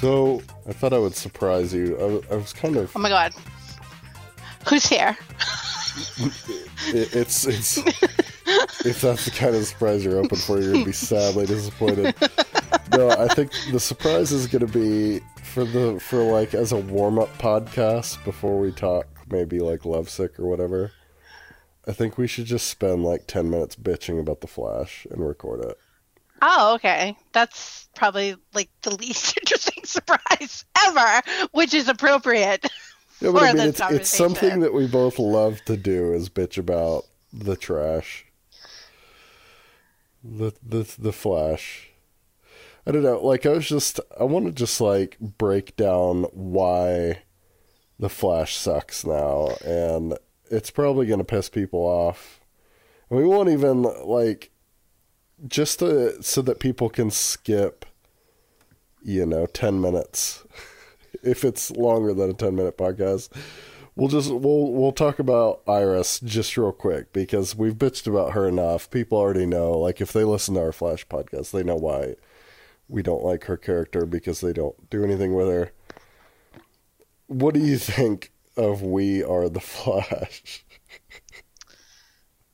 So, I thought I would surprise you. I was kind of... Oh my god. Who's here? It's if that's the kind of surprise you're hoping for, you're going to be sadly disappointed. No, I think the surprise is going to be for as a warm-up podcast before we talk maybe like Lovesick or whatever. I think we should just spend like 10 minutes bitching about The Flash and record it. Oh, okay. That's probably like the least interesting surprise ever, which is appropriate. Yeah, but I mean, it's something that we both love to do is bitch about the trash. The Flash. I don't know. Like, I want to just like break down why The Flash sucks now, and it's probably going to piss people off. And we won't even like just so that people can skip, 10 minutes. If it's longer than a 10-minute podcast, we'll talk about Iris just real quick because we've bitched about her enough. People already know, like if they listen to our Flash podcast, they know why we don't like her character because they don't do anything with her. What do you think of We Are the Flash?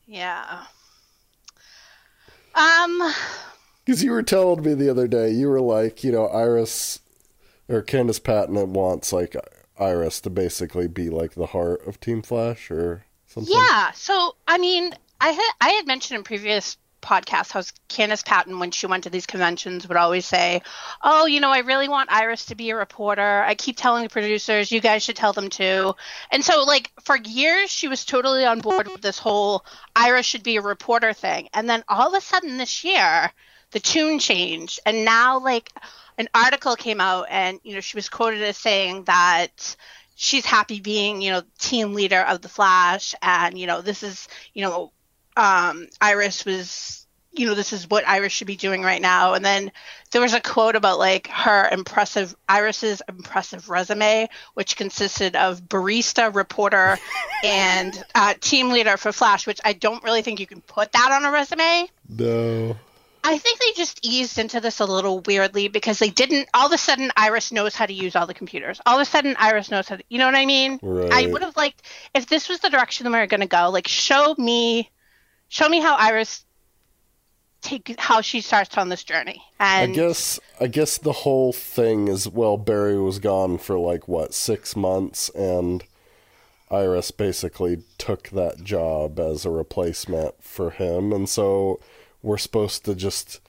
Yeah. Because you were telling me the other day, you were like, Iris... Or Candice Patton wants, like, Iris to basically be, like, the heart of Team Flash or something? Yeah. So, I mean, I had mentioned in previous podcasts how Candice Patton, when she went to these conventions, would always say, oh, I really want Iris to be a reporter. I keep telling the producers, you guys should tell them too. And so, like, for years, she was totally on board with this whole Iris should be a reporter thing. And then all of a sudden this year, the tune changed. And now, like... An article came out and, she was quoted as saying that she's happy being, team leader of The Flash. And, this is, Iris was, this is what Iris should be doing right now. And then there was a quote about like Iris's impressive resume, which consisted of barista, reporter, and team leader for Flash, which I don't really think you can put that on a resume. No. I think they just eased into this a little weirdly because they didn't. All of a sudden, Iris knows how to use all the computers. All of a sudden, Iris knows how to. You know what I mean? Right. I would have liked if this was the direction we were going to go. Like, show me how Iris how she starts on this journey. And I guess the whole thing is Barry was gone for like 6 months, and Iris basically took that job as a replacement for him, and so. We're supposed to just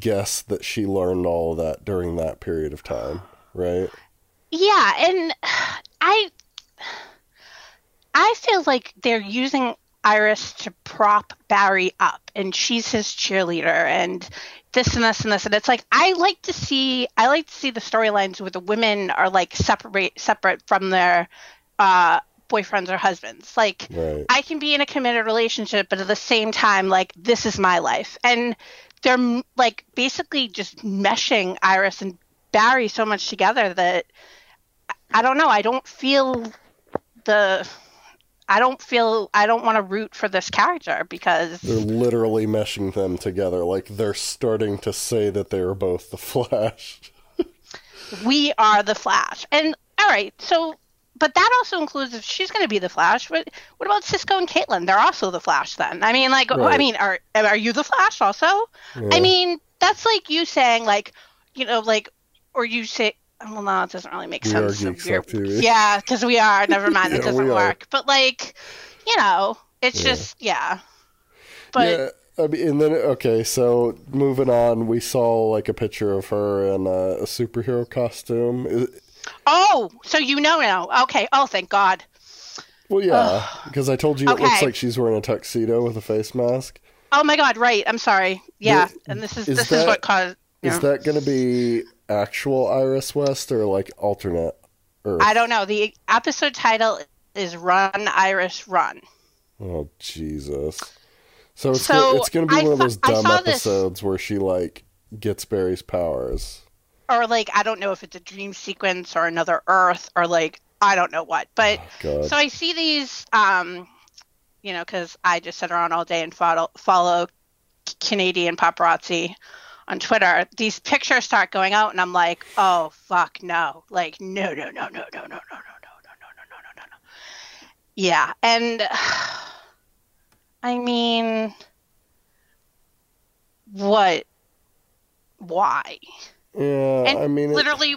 guess that she learned all of that during that period of time, right? Yeah, and I feel like they're using Iris to prop Barry up, and she's his cheerleader, and this and this and this, and it's like I like to see the storylines where the women are like separate from their boyfriends or husbands. Like, right. I can be in a committed relationship, but at the same time, like, this is my life. And they're, like, basically just meshing Iris and Barry so much together that, I don't know, I don't want to root for this character because... They're literally meshing them together. Like, they're starting to say that they are both the Flash. We are the Flash. And, all right, so... But that also includes if she's going to be the Flash. What about Cisco and Caitlin? They're also the Flash then. I mean, like, right. I mean, are you the Flash also? Yeah. I mean, that's like you saying, like, or you say, well, no, it doesn't really make sense. Yeah, because we are. Never mind, yeah, it doesn't work. But like, it's just, yeah. But yeah, I mean, and then okay, so moving on, we saw like a picture of her in a superhero costume. Oh, so now. Okay. Oh, thank God. Well, yeah, because I told you it looks like she's wearing a tuxedo with a face mask. Oh, my God. Right. I'm sorry. Yeah. And this is what caused... Is that going to be actual Iris West or, like, alternate Earth? I don't know. The episode title is Run, Iris, Run. Oh, Jesus. So it's going to be one of those dumb episodes where she, like, gets Barry's powers. Or, like, I don't know if it's a dream sequence or another Earth or, like, I don't know what. But, so I see these, because I just sit around all day and follow Canadian paparazzi on Twitter, these pictures start going out, and I'm like, oh, fuck, no. Like, no. Yeah, and I mean, what? Why? Yeah, and I mean, literally,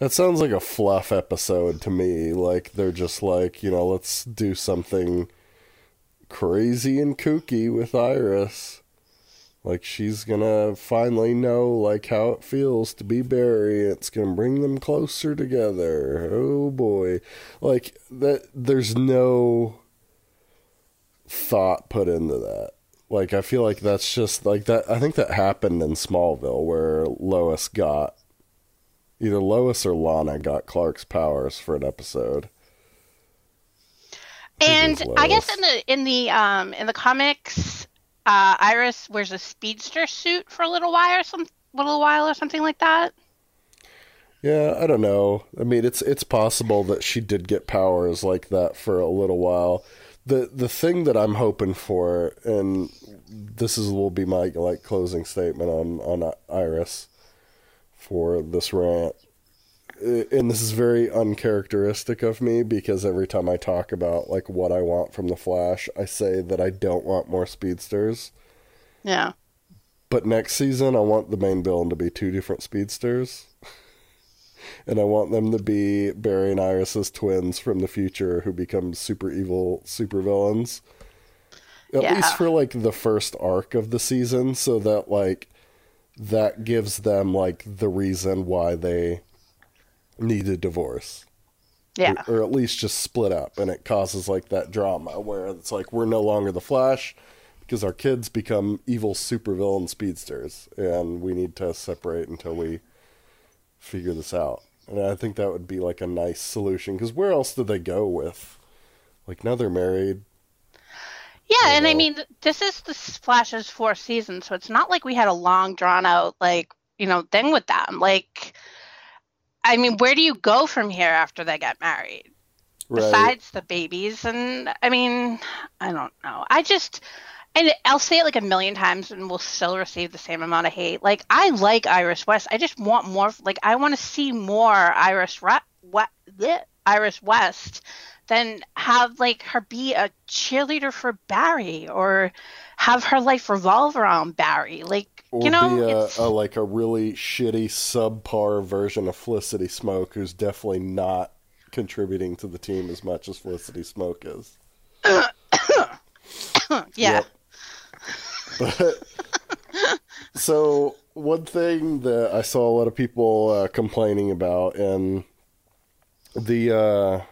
that sounds like a fluff episode to me. Like, they're just like, you know, let's do something crazy and kooky with Iris. Like, she's gonna finally know, like, how it feels to be Barry. It's gonna bring them closer together. Oh, boy. Like, that. There's no thought put into that. Like, I feel like that's just, like, that. I think that happened in Smallville, where Lois got, either Lois or Lana got Clark's powers for an episode. And I guess in the comics, Iris wears a speedster suit for a little while or something like that. Yeah, I don't know. I mean, it's possible that she did get powers like that for a little while. The thing that I'm hoping for, and this will be my, like, closing statement on Iris for this rant, and this is very uncharacteristic of me, because every time I talk about, like, what I want from The Flash, I say that I don't want more speedsters. Yeah. But next season, I want the main villain to be two different speedsters. And I want them to be Barry and Iris's twins from the future, who become super evil supervillains. At least for, like, the first arc of the season, so that, like, that gives them, like, the reason why they need a divorce. Yeah. Or at least just split up, and it causes, like, that drama where it's like, we're no longer the Flash because our kids become evil supervillain speedsters, and we need to separate until we figure this out. And I think that would be, like, a nice solution, because where else did they go with? Like, now they're married. Yeah, and know. I mean, this is the Flash's fourth season, so it's not like we had a long, drawn-out, like, you know, thing with them. Like, I mean, where do you go from here after they get married? Right. Besides the babies, and, I mean, I don't know. I just, and I'll say it, like, a million times, and we'll still receive the same amount of hate. Like, I like Iris West. I just want more, like, I want to see more Iris West than have, like, her be a cheerleader for Barry, or have her life revolve around Barry. Like, or, you know, be like a really shitty, subpar version of Felicity Smoke, who's definitely not contributing to the team as much as Felicity Smoke is. Yeah. But, so, one thing that I saw a lot of people complaining about in the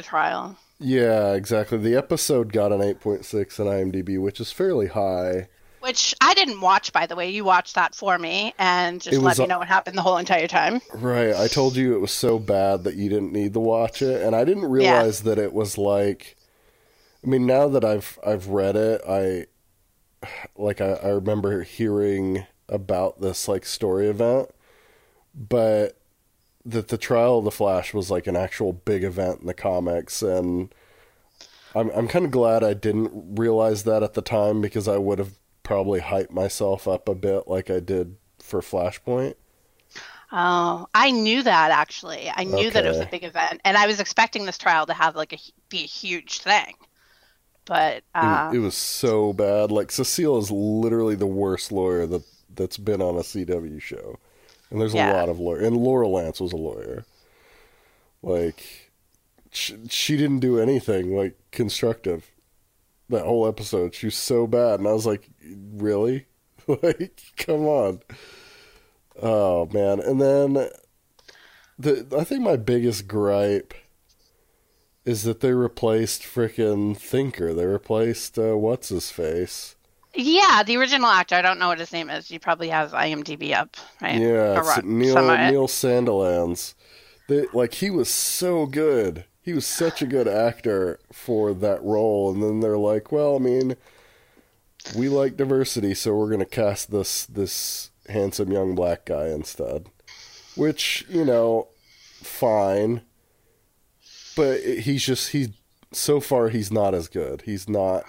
trial. Yeah, exactly. The episode got an 8.6 on IMDb, which is fairly high. Which I didn't watch, by the way. You watched that for me and just let me know what happened the whole entire time. Right. I told you it was so bad that you didn't need to watch it. And I didn't realize that it was like, I mean, now that I've read it, I remember hearing about this, like, story event, but that the trial of the Flash was, like, an actual big event in the comics, and I'm kind of glad I didn't realize that at the time, because I would have probably hyped myself up a bit, like I did for Flashpoint. Oh, I knew that, actually. I knew that it was a big event, and I was expecting this trial to have, like, be a huge thing. But it was so bad. Like, Cecile is literally the worst lawyer that's been on a CW show. And there's a lot of lawyers. And Laurel Lance was a lawyer. Like, she didn't do anything, like, constructive. That whole episode, she was so bad. And I was like, really? Like, come on. Oh, man. And then, I think my biggest gripe is that they replaced frickin' Thinker. They replaced, what's-his-face. Yeah, the original actor. I don't know what his name is. You probably have IMDb up, right? Yeah, it's Neil Sandilands. He was so good. He was such a good actor for that role. And then they're like, well, I mean, we like diversity, so we're going to cast this handsome young black guy instead. Which, you know, fine. But he's so far, he's not as good. He's not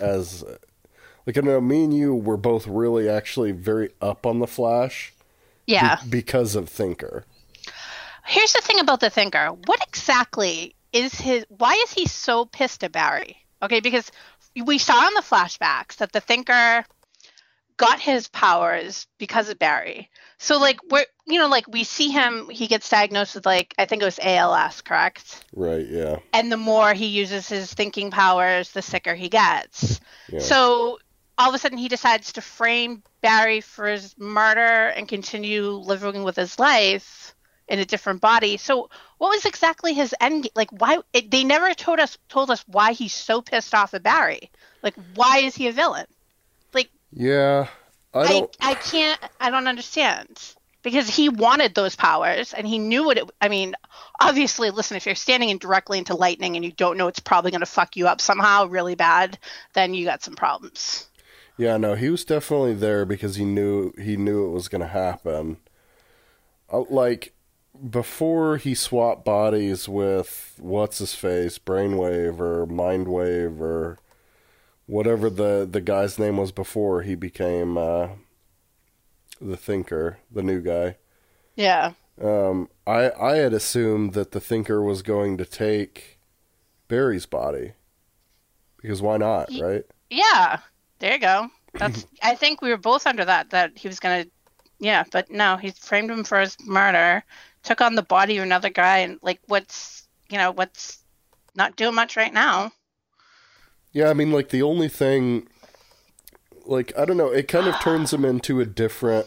as... Like, I know me and you were both really actually very up on The Flash. Yeah. Because of Thinker. Here's the thing about the Thinker. What exactly is why is he so pissed at Barry? Okay, because we saw in the flashbacks that the Thinker got his powers because of Barry. So, like, we see him, he gets diagnosed with, like, I think it was ALS, correct? Right, yeah. And the more he uses his thinking powers, the sicker he gets. Yeah. So, all of a sudden, he decides to frame Barry for his murder and continue living with his life in a different body. So, what was exactly his end game? Like, why? They never told us why he's so pissed off at Barry. Like, why is he a villain? Like, yeah. I don't understand, because he wanted those powers and he knew what it, I mean, obviously, listen, if you're standing in directly into lightning and you don't know it's probably going to fuck you up somehow really bad, then you got some problems. Yeah, no, he was definitely there because he knew it was going to happen. Like, before he swapped bodies with what's-his-face, Brainwave or Mindwave or whatever the guy's name was before he became the Thinker, the new guy. Yeah. I had assumed that the Thinker was going to take Barry's body. Because why not, right? Yeah. There you go. That's. I think we were both under that he was going to... Yeah, but no, he framed him for his murder, took on the body of another guy, and, like, what's not doing much right now. Yeah, I mean, like, the only thing, like, I don't know, it kind of turns him into a different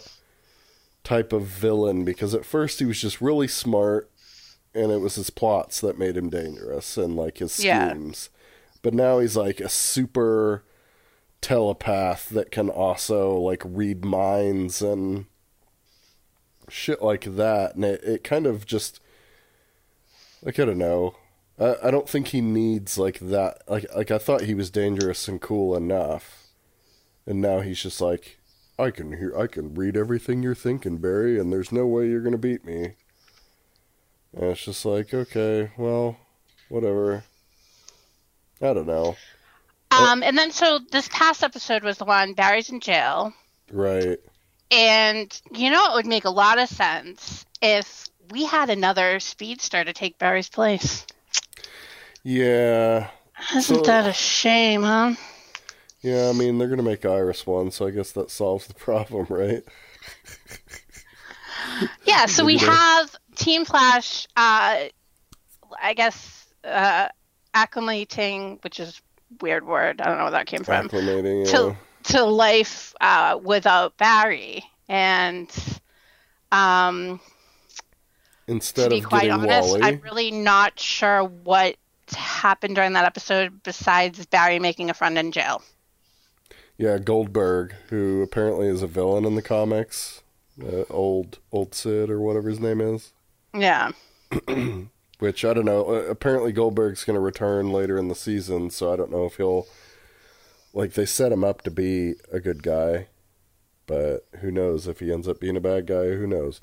type of villain, because at first he was just really smart, and it was his plots that made him dangerous, and, like, his schemes. Yeah. But now he's, like, a super telepath that can also, like, read minds and shit like that, and it kind of just, like, I don't know. I don't think he needs, like, that. Like I thought he was dangerous and cool enough, and now he's just like, I can read everything you're thinking, Barry, and there's no way you're gonna beat me. And it's just like, okay, well, whatever. I don't know. And then, so this past episode was the one Barry's in jail. Right. And, you know, it would make a lot of sense if we had another speedster to take Barry's place. Yeah. Isn't that a shame, huh? Yeah, I mean, they're going to make Iris one, so I guess that solves the problem, right? Yeah, so we have Team Flash, I guess, acclimating, which is a weird word. I don't know where that came from. Acclimating, yeah. To life without Barry. And... Instead to be quite honest, Wally. I'm really not sure what happened during that episode besides Barry making a friend in jail. Yeah, Goldberg, who apparently is a villain in the comics, old Sid or whatever his name is. Yeah. Which, I don't know, apparently Goldberg's going to return later in the season, so I don't know if he'll... Like, they set him up to be a good guy, but who knows if he ends up being a bad guy, who knows.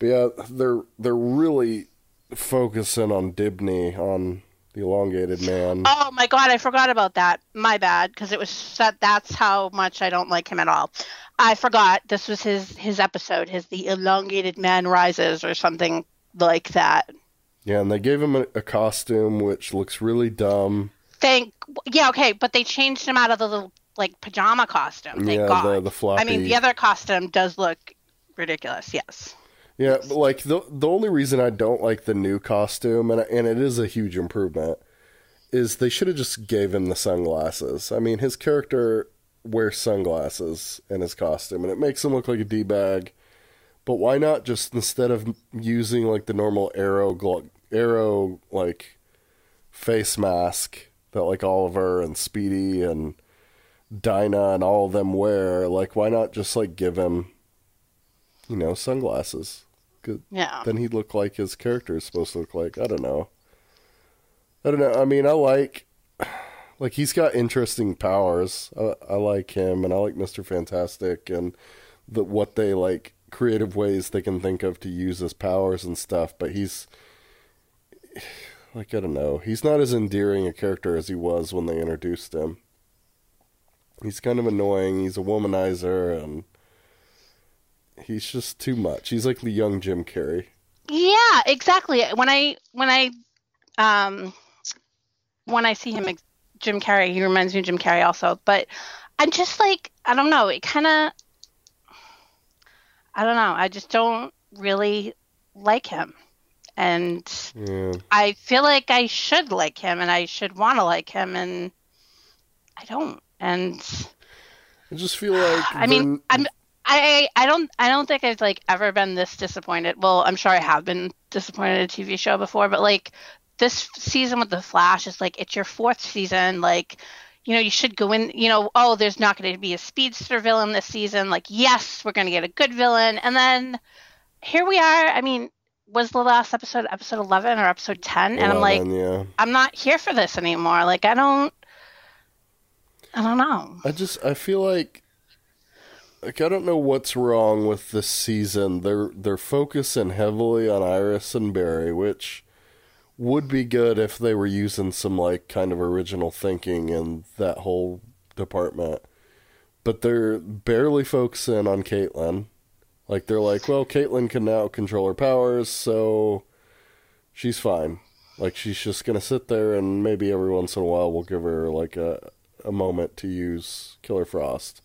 But yeah, they're really focusing on Dibney, on the Elongated Man. Oh my god, I forgot about that. My bad, because it was that's how much I don't like him at all. I forgot this was his episode, The Elongated Man Rises or something like that. Yeah, and they gave him a costume which looks really dumb. Yeah, okay, but they changed him out of the little, like, pajama costume. Thank god. The floppy. I mean, the other costume does look ridiculous. Yes. Yeah, but, like, the only reason I don't like the new costume, and it is a huge improvement, is they should have just gave him the sunglasses. I mean, his character wears sunglasses in his costume, and it makes him look like a D-bag. But why not just, instead of using, like, the normal arrow like, face mask that, like, Oliver and Speedy and Dinah and all of them wear, like, why not just, like, give him... You know, sunglasses. Good. Yeah. Then he'd look like his character is supposed to look like. I don't know. I mean, I like he's got interesting powers. I like him, and I like Mr. Fantastic, and what they like creative ways they can think of to use his powers and stuff. But he's like, I don't know. He's not as endearing a character as he was when they introduced him. He's kind of annoying. He's a womanizer, and he's just too much. He's like the young Jim Carrey. Yeah, exactly. When I see him, Jim Carrey, he reminds me of Jim Carrey also. But I'm just like, I don't know. It kind of, I don't know. I just don't really like him. And yeah. I feel like I should like him, and I should want to like him, and I don't. And I just feel like I don't think I've like ever been this disappointed. Well, I'm sure I have been disappointed in a TV show before, but like this season with The Flash is like, it's your fourth season. Like, you know, you should go in, you know, oh, there's not going to be a speedster villain this season. Like, yes, we're going to get a good villain. And then here we are. I mean, was the last episode 11 or episode 10? And I'm like, yeah. I'm not here for this anymore. Like, I don't know. I feel like, I don't know what's wrong with this season. They're focusing heavily on Iris and Barry, which would be good if they were using some, like, kind of original thinking in that whole department. But they're barely focusing on Caitlin. Like, they're like, well, Caitlin can now control her powers, so she's fine. Like, she's just going to sit there, and maybe every once in a while we'll give her, like, a moment to use Killer Frost.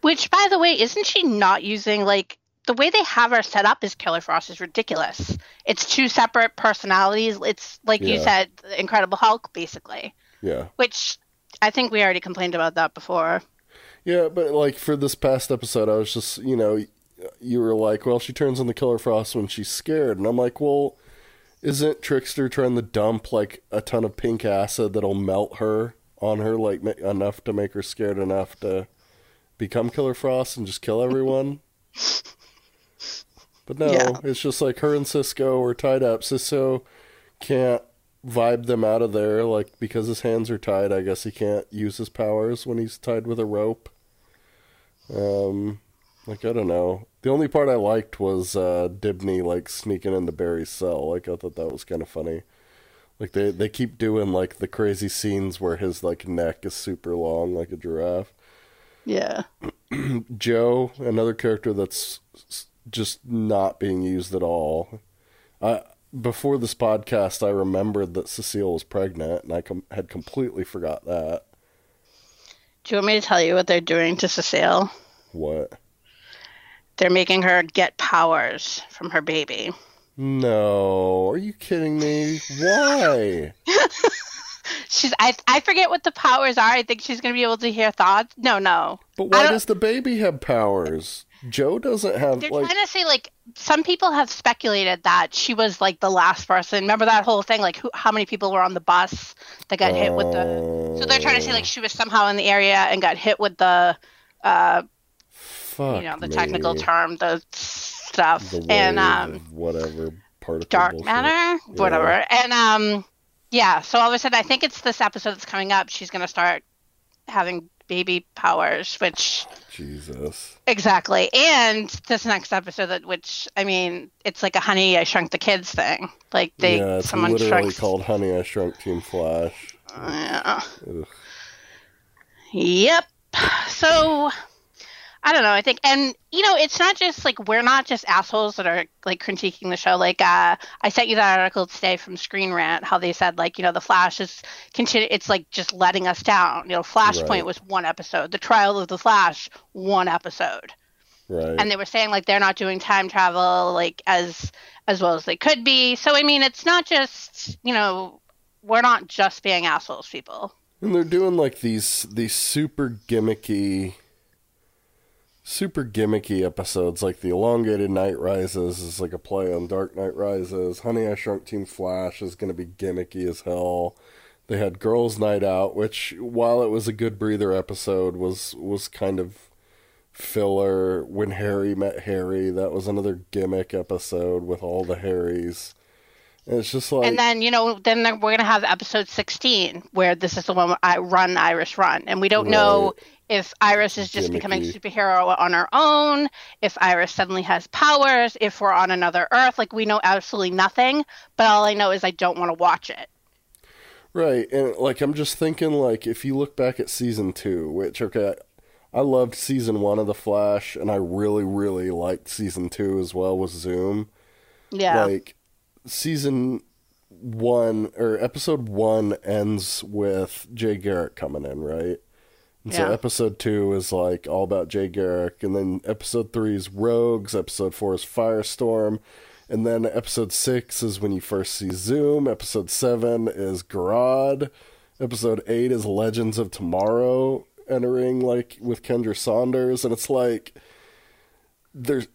Which, by the way, isn't she not using, like, the way they have her set up is Killer Frost is ridiculous. It's two separate personalities. It's, like you said, Incredible Hulk, basically. Yeah. Which, I think we already complained about that before. Yeah, but, like, for this past episode, I was just, you know, you were like, well, she turns into Killer Frost when she's scared. And I'm like, well, isn't Trickster trying to dump, like, a ton of pink acid that'll melt her on her, like, enough to make her scared enough to become Killer Frost and just kill everyone? But no, It's just like her and Cisco are tied up. Cisco can't vibe them out of there, like, because his hands are tied. I guess he can't use his powers when he's tied with a rope. Like, I don't know. The only part I liked was Dibney, like, sneaking into Barry's cell. Like, I thought that was kind of funny. Like, they keep doing, like, the crazy scenes where his, like, neck is super long, like a giraffe. Yeah. Joe, another character that's just not being used at all. Before this podcast, I remembered that Cecile was pregnant, and I had completely forgot that. Do you want me to tell you what they're doing to Cecile? What? They're making her get powers from her baby. No, are you kidding me? Why? I forget what the powers are. I think she's going to be able to hear thoughts. No. But why does the baby have powers? Joe doesn't have. They're like, trying to say, like, some people have speculated that she was, like, the last person. Remember that whole thing, like, how many people were on the bus that got hit with the. So they're trying to say, like, she was somehow in the area and got hit with the. Fuck, you know, the technical term, the stuff, the wave, and whatever particle, dark bullshit. Matter, whatever, and So all of a sudden, I think it's this episode that's coming up. She's gonna start having baby powers, which Jesus, exactly. And this next episode, it's like a Honey I Shrunk the Kids thing. Like someone literally called Honey I Shrunk Team Flash. Yeah. Ugh. Yep. So. I don't know, I think, and, you know, it's not just, like, we're not just assholes that are, like, critiquing the show. Like, I sent you that article today from Screen Rant, how they said, like, you know, The Flash is, it's, like, just letting us down. You know, Flashpoint was one episode. The Trial of the Flash, one episode. Right. And they were saying, like, they're not doing time travel, like, as well as they could be. So, I mean, it's not just, you know, we're not just being assholes, people. And they're doing, like, these super gimmicky episodes, like The Elongated Knight Rises is like a play on Dark Knight Rises. Honey, I Shrunk Team Flash is going to be gimmicky as hell. They had Girls Night Out, which, while it was a good breather episode, was kind of filler. When Harry Met Harry, that was another gimmick episode with all the Harrys. And it's just like... And then, you know, then we're going to have episode 16, where this is the one where Iris run. And we don't know if Iris is just becoming a superhero on her own, if Iris suddenly has powers, if we're on another Earth. Like, we know absolutely nothing, but all I know is I don't want to watch it. Right, and, like, I'm just thinking, like, if you look back at season 2, which, okay, I loved season one of The Flash, and I really, really liked season two as well with Zoom. Yeah. Like, season one, or episode one ends with Jay Garrick coming in, right? And so episode two is, like, all about Jay Garrick, and then episode three is Rogues, episode four is Firestorm, and then episode six is when you first see Zoom, episode seven is Grodd, episode eight is Legends of Tomorrow, entering, like, with Kendra Saunders, and it's like, there's...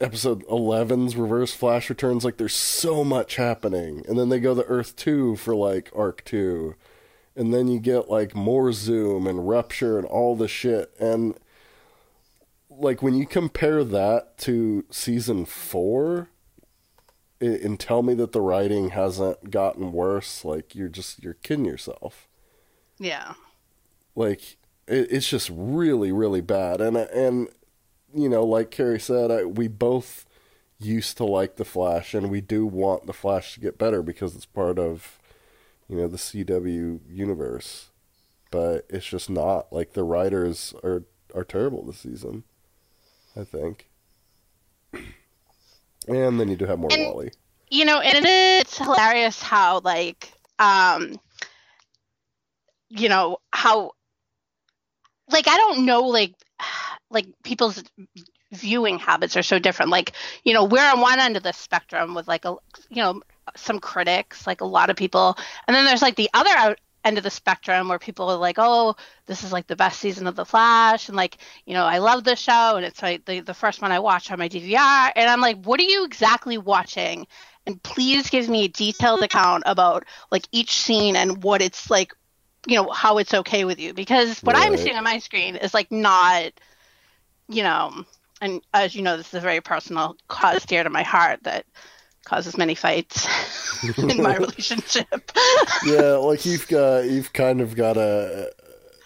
Episode 11's Reverse Flash returns. Like, there's so much happening. And then they go to Earth 2 for, like, Arc 2. And then you get, like, more Zoom and Rupture and all the shit. And, like, when you compare that to Season 4 and tell me that the writing hasn't gotten worse, like, you're kidding yourself. Yeah. Like, it's just really, really bad. And you know, like Carrie said, we both used to like The Flash, and we do want The Flash to get better because it's part of, you know, the CW universe. But it's just not. Like, the writers are terrible this season, I think. And then you do have more Wally. You know, and it's hilarious how, like, you know, how, like, I don't know, like people's viewing habits are so different. Like, you know, we're on one end of the spectrum with like, you know, some critics, like a lot of people. And then there's like the other end of the spectrum where people are like, oh, this is like the best season of The Flash. And like, you know, I love this show. And it's like the first one I watch on my DVR. And I'm like, what are you exactly watching? And please give me a detailed account about like each scene and what it's like, you know, how it's okay with you. Because what I'm seeing on my screen is like not... You know, and as you know, this is a very personal cause dear to my heart that causes many fights in my relationship. Yeah, like you've kind of got a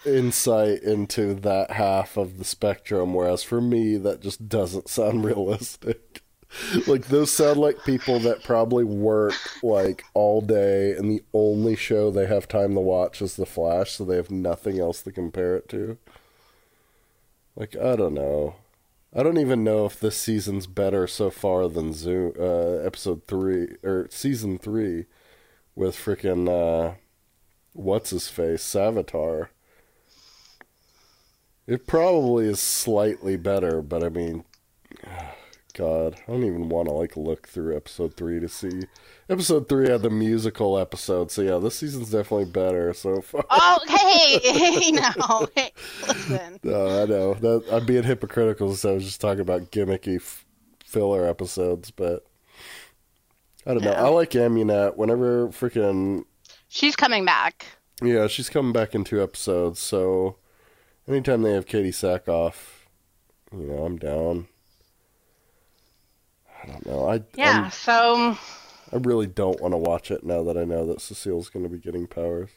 insight into that half of the spectrum, whereas for me, that just doesn't sound realistic. Like, those sound like people that probably work, like, all day, and the only show they have time to watch is The Flash, so they have nothing else to compare it to. Like, I don't know. I don't even know if this season's better so far than Zoom, episode 3, or season 3, with frickin', what's-his-face, Savitar. It probably is slightly better, but I mean, God, I don't even want to, like, look through episode 3 to see. Episode 3 had the musical episode, so yeah, this season's definitely better so far. Oh, hey, no, hey, listen. No, I know. I'm being hypocritical since I was just talking about gimmicky filler episodes, but I don't know. I like Amunet whenever freaking... She's coming back. Yeah, she's coming back in 2 episodes, so anytime they have Katie Sackhoff, you know, I'm down. I don't know. I really don't want to watch it now that I know that Cecile's going to be getting powers.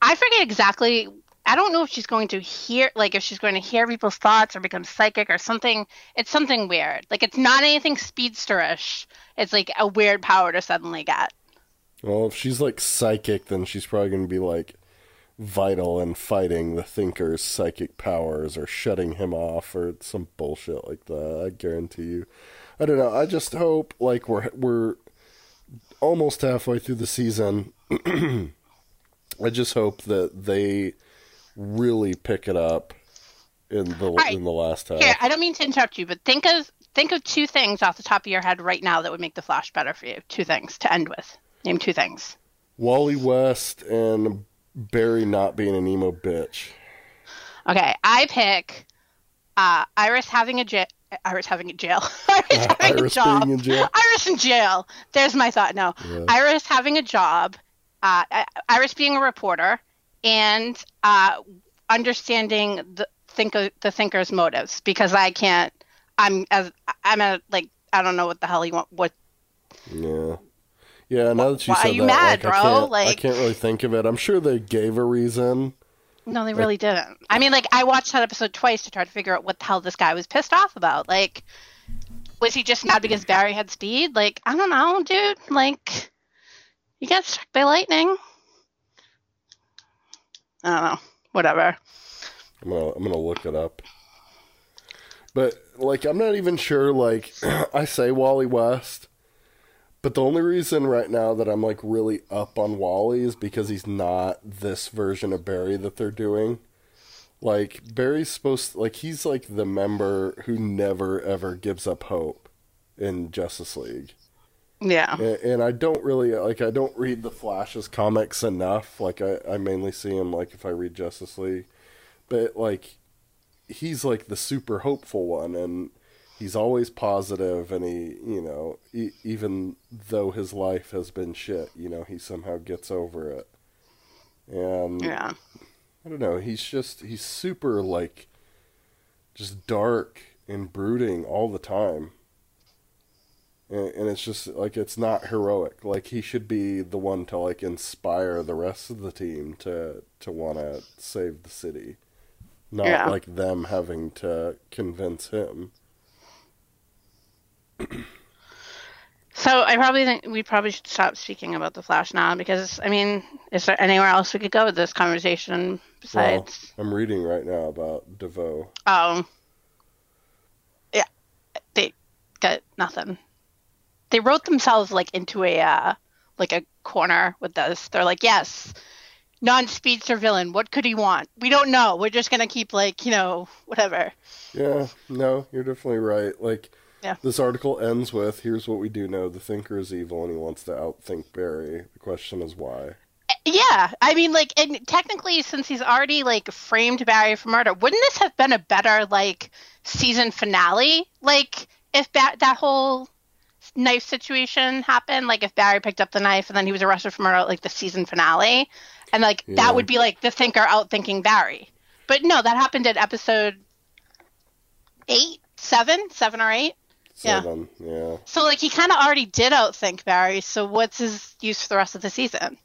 I forget exactly. I don't know if she's going to hear, like, if she's going to hear people's thoughts or become psychic or something. It's something weird. Like, it's not anything speedster-ish. It's, like, a weird power to suddenly get. Well, if she's, like, psychic, then she's probably going to be, like, vital in fighting the Thinker's psychic powers or shutting him off or some bullshit like that. I guarantee you. I don't know. I just hope, like, we're almost halfway through the season. I just hope that they really pick it up in the last half. Here, I don't mean to interrupt you, but think of 2 things off the top of your head right now that would make The Flash better for you. 2 things to end with. Name 2 things. Wally West and Barry not being an emo bitch. Okay, I pick Iris having a job. Iris in jail. There's my thought now. Yeah. Iris having a job, Iris being a reporter, and understanding the Thinker's motives, because I can't. I don't know what the hell you want. What? Yeah. Yeah, now that you said that, I can't really think of it. I'm sure they gave a reason. No, they really didn't. I mean, like, I watched that episode twice to try to figure out what the hell this guy was pissed off about. Like, was he just mad because Barry had speed? Like, I don't know, dude. Like, you got struck by lightning. I don't know. Whatever. I'm gonna look it up. But like, I'm not even sure. Like, I say Wally West, but the only reason right now that I'm like really up on Wally is because he's not this version of Barry that they're doing. Like, Barry's supposed to, like, he's like the member who never ever gives up hope in Justice League. Yeah. And I don't really, like, I don't read the Flash's comics enough. Like, I mainly see him, like, if I read Justice League. But, like, he's, like, the super hopeful one, and he's always positive, and he, you know, even though his life has been shit, you know, he somehow gets over it. And yeah. I don't know, he's just, he's super, like, just dark and brooding all the time. And it's just, like, it's not heroic. Like, he should be the one to, like, inspire the rest of the team to want to save the city. Not, yeah, like, them having to convince him. So, I probably think we probably should stop speaking about The Flash now, because, I mean, is there anywhere else we could go with this conversation besides... Well, I'm reading right now about DeVoe. Oh. Yeah. They got nothing. They wrote themselves, like, into a, like, a corner with this. They're like, yes, non-speedster villain. What could he want? We don't know. We're just going to keep, like, you know, whatever. Yeah, no, you're definitely right. Like, yeah, this article ends with, here's what we do know. The Thinker is evil, and he wants to outthink Barry. The question is why. Yeah, I mean, like, and technically, since he's already, like, framed Barry for murder, wouldn't this have been a better, like, season finale? Like, if that whole... knife situation happened, like if Barry picked up the knife and then he was arrested for murder, like the season finale, and like yeah, that would be like the Thinker outthinking Barry. But no, that happened at episode 7 or 8. Yeah. So like he kind of already did outthink Barry. So what's his use for the rest of the season?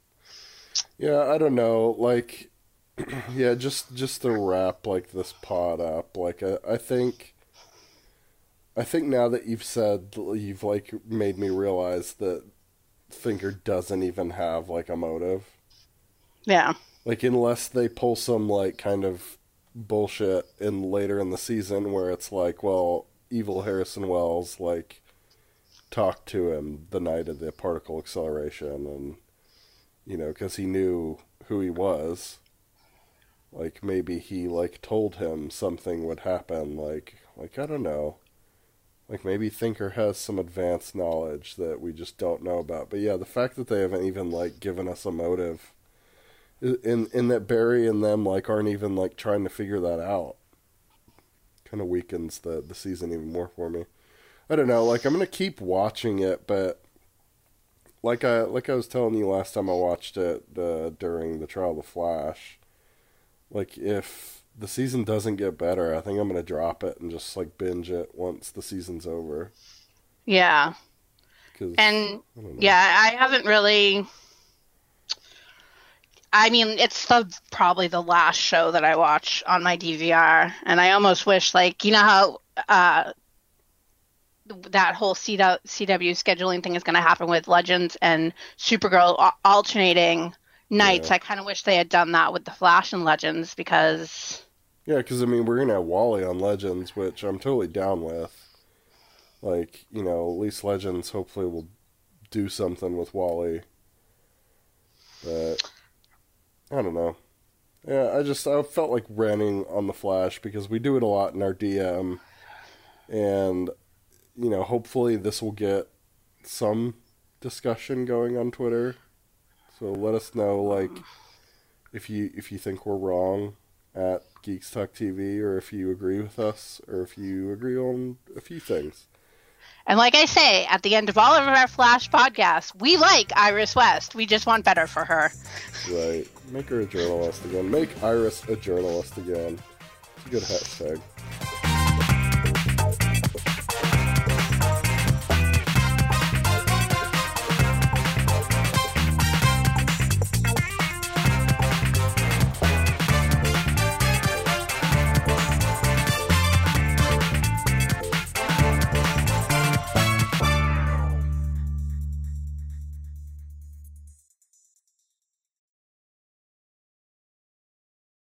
Yeah, I don't know. Like, yeah, just to wrap like this pod up. Like I think now that you've said, you've, like, made me realize that Thinker doesn't even have, like, a motive. Yeah. Like, unless they pull some, like, kind of bullshit in later in the season where it's like, well, evil Harrison Wells, like, talked to him the night of the particle acceleration and, you know, because he knew who he was. Like, maybe he, like, told him something would happen. Like I don't know. Like, maybe Thinker has some advanced knowledge that we just don't know about. But, yeah, the fact that they haven't even, like, given us a motive. And that Barry and them, like, aren't even, like, trying to figure that out. Kind of weakens the season even more for me. I don't know. Like, I'm going to keep watching it, but... Like I was telling you last time I watched it during the Trial of the Flash. Like, if... the season doesn't get better, I think I'm going to drop it and just, like, binge it once the season's over. Yeah. And, I haven't really... I mean, it's probably the last show that I watch on my DVR, and I almost wish, like, you know how that whole CW scheduling thing is going to happen with Legends and Supergirl alternating... nights. Yeah. I kind of wish they had done that with The Flash and Legends because... Yeah, because, I mean, we're going to have Wally on Legends, which I'm totally down with. Like, you know, at least Legends hopefully will do something with Wally. But, I don't know. Yeah, I felt like ranting on The Flash because we do it a lot in our DM. And, you know, hopefully this will get some discussion going on Twitter. So let us know, like, if you think we're wrong at Geeks Talk TV, or if you agree with us, or if you agree on a few things. And like I say, at the end of all of our Flash podcasts, we like Iris West. We just want better for her. Right. Make her a journalist again. Make Iris a journalist again. It's a good hashtag.